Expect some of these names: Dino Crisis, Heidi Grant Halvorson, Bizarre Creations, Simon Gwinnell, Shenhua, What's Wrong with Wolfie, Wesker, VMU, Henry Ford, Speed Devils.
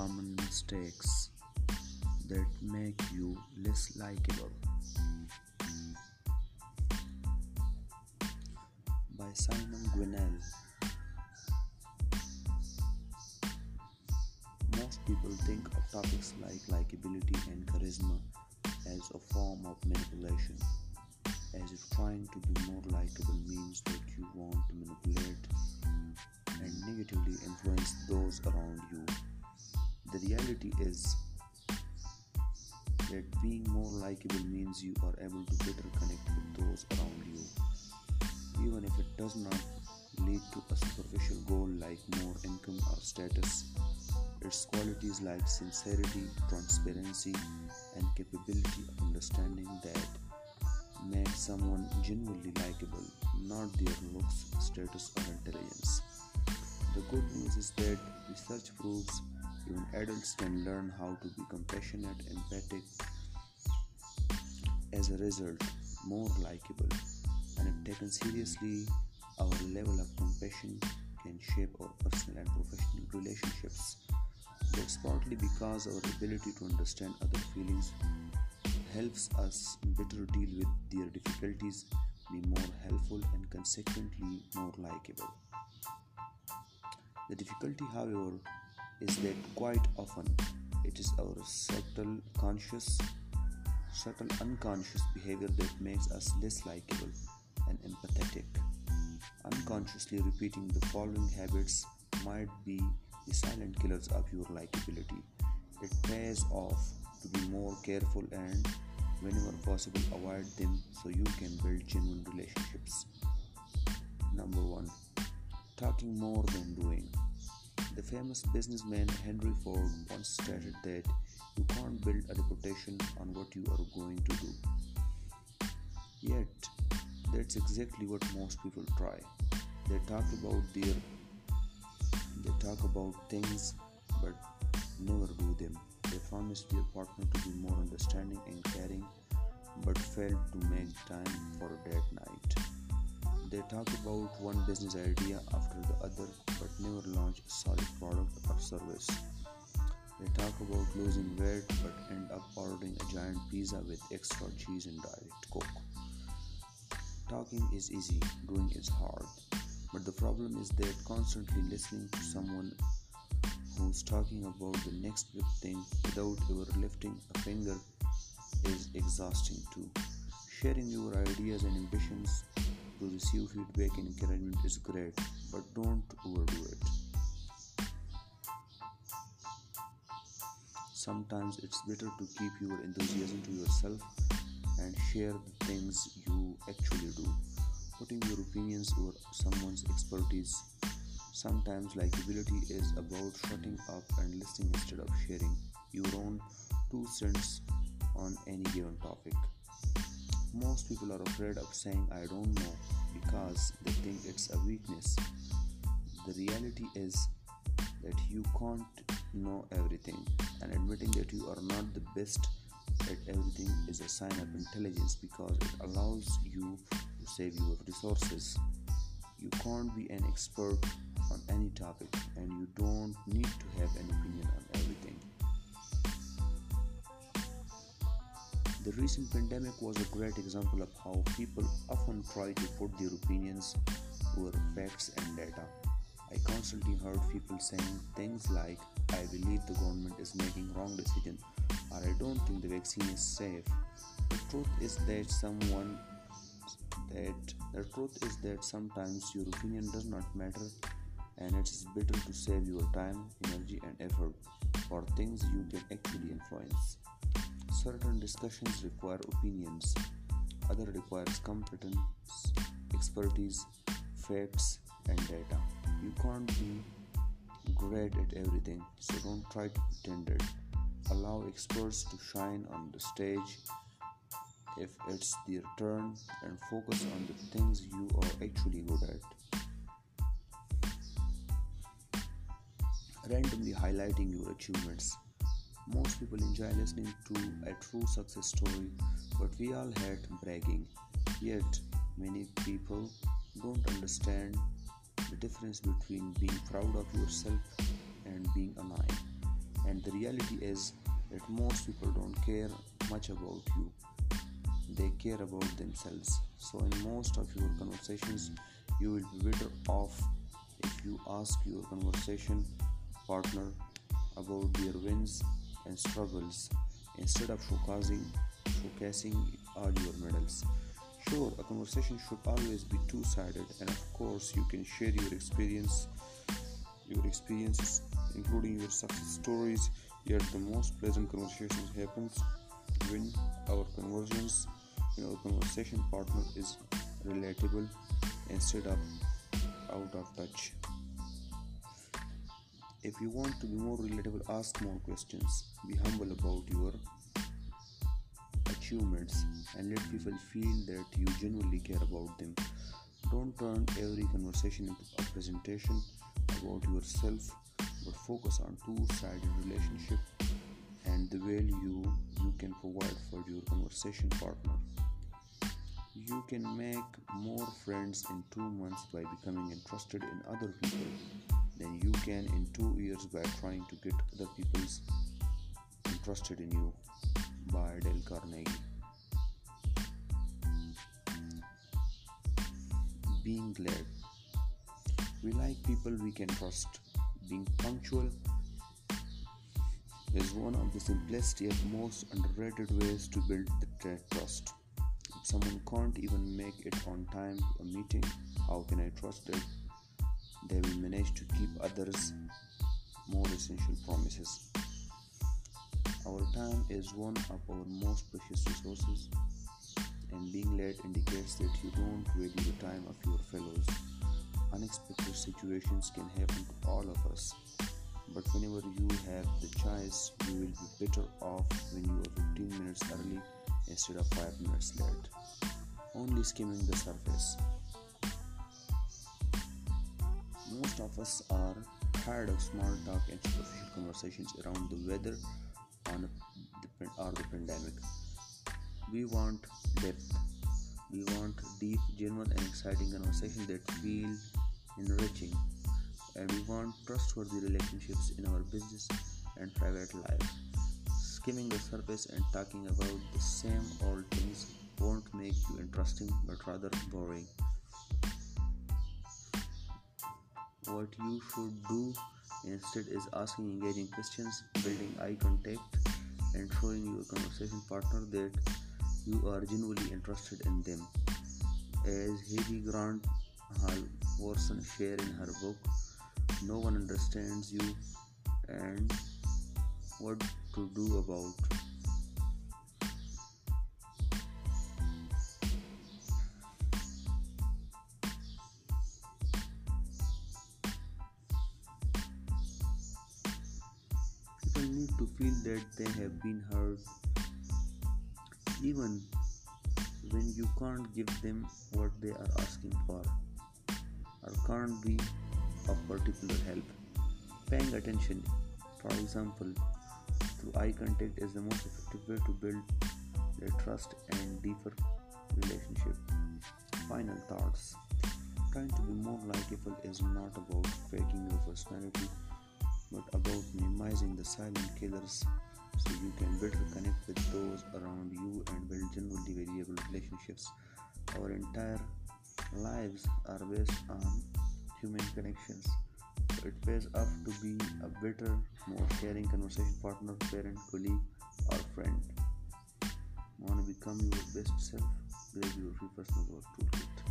common mistakes that make you less likable by Simon Gwinnell. Most people think of topics like likability and charisma as a form of manipulation, as if trying to be more likable means that you want to manipulate and negatively influence those around you. The reality is that being more likable means you are able to better connect with those around you, even if it does not lead to a superficial goal like more income or status. Its qualities like sincerity, transparency, and capability of understanding that make someone genuinely likable, not their looks, status, or intelligence. The good news is that research proves even adults can learn how to be compassionate, empathic, as a result, more likable. And if taken seriously, our level of compassion can shape our personal and professional relationships. That's partly because our ability to understand other feelings helps us better deal with their difficulties, be more helpful, and consequently more likable. The difficulty, however, is that quite often it is our subtle unconscious behavior that makes us less likable and empathetic. Unconsciously repeating the following habits might be the silent killers of your likability. It pays off to be more careful and, whenever possible, avoid them so you can build genuine relationships. Number 1. Talking more than doing. The famous businessman Henry Ford once stated that you can't build a reputation on what you are going to do. Yet, that's exactly what most people try. They talk about things but never do them. They promise their partner to be more understanding and caring but fail to make time for a date night. They talk about one business idea after the other but never launch a solid product or service. They talk about losing weight but end up ordering a giant pizza with extra cheese and Diet Coke. Talking is easy, doing is hard. But the problem is that constantly listening to someone who's talking about the next big thing without ever lifting a finger is exhausting too. Sharing your ideas and ambitions to receive feedback and encouragement is great, but don't overdo it. Sometimes it's better to keep your enthusiasm to yourself and share the things you actually do. Putting your opinions over someone's expertise. Sometimes likability is about shutting up and listening instead of sharing your own 2 cents on any given topic. Most people are afraid of saying "I don't know" because they think it's a weakness. The reality is that you can't know everything, and admitting that you are not the best at everything is a sign of intelligence because it allows you to save your resources. You can't be an expert on any topic, and you don't need to have an opinion on everything. The recent pandemic was a great example of how people often try to put their opinions over facts and data. I constantly heard people saying things like, "I believe the government is making wrong decision," or "I don't think the vaccine is safe." The truth is that sometimes your opinion does not matter, and it is better to save your time, energy, and effort for things you can actually influence. Certain discussions require opinions, other requires competence, expertise, facts, and data. You can't be great at everything, so don't try to pretend it. Allow experts to shine on the stage if it's their turn, and focus on the things you are actually good at. Randomly highlighting your achievements. Most people enjoy listening to a true success story, but we all hate bragging. Yet, many people don't understand the difference between being proud of yourself and being annoying. And the reality is that most people don't care much about you. They care about themselves. So in most of your conversations, you will be better off if you ask your conversation partner about their wins and struggles instead of focusing on your medals. Sure, a conversation should always be two-sided, and of course you can share your experiences, including your success stories, yet the most pleasant conversations happens when our conversation partner is relatable instead of out of touch. If you want to be more relatable, ask more questions, be humble about your achievements, and let people feel that you genuinely care about them. Don't turn every conversation into a presentation about yourself, but focus on two-sided relationship and the value you can provide for your conversation partner. You can make more friends in 2 months by becoming interested in other people than you can in 2 years by trying to get other people interested in you, by Dale Carnegie. Being glad. We like people we can trust. Being punctual is one of the simplest yet most underrated ways to build the trust. If someone can't even make it on time to a meeting, how can I trust that they will manage to keep others' more essential promises? Our time is one of our most precious resources, and being late indicates that you don't value the time of your fellows. Unexpected situations can happen to all of us, but whenever you have the choice, you will be better off when you are 15 minutes early instead of 5 minutes late. Only skimming the surface. Most of us are tired of small talk and superficial conversations around the weather or the pandemic. We want depth. We want deep, genuine and exciting conversations that feel enriching. And we want trustworthy relationships in our business and private life. Skimming the surface and talking about the same old things won't make you interesting, but rather boring. What you should do instead is asking engaging questions, building eye contact, and showing your conversation partner that you are genuinely interested in them. As Heidi Grant Halvorson shares in her book, no one understands you and what to do about. People need to feel that they have been heard, even when you can't give them what they are asking for or can't be of particular help. Paying attention, for example, through eye contact is the most effective way to build a trust and deeper relationship. Final thoughts. Trying to be more likable is not about faking your personality, but about minimizing the silent killers so you can better connect with those around you and build genuinely variable relationships. Our entire lives are based on human connections. So it pays off to be a better, more caring conversation partner, parent, colleague, or friend. Want to become your best self? Grab your free personal growth toolkit.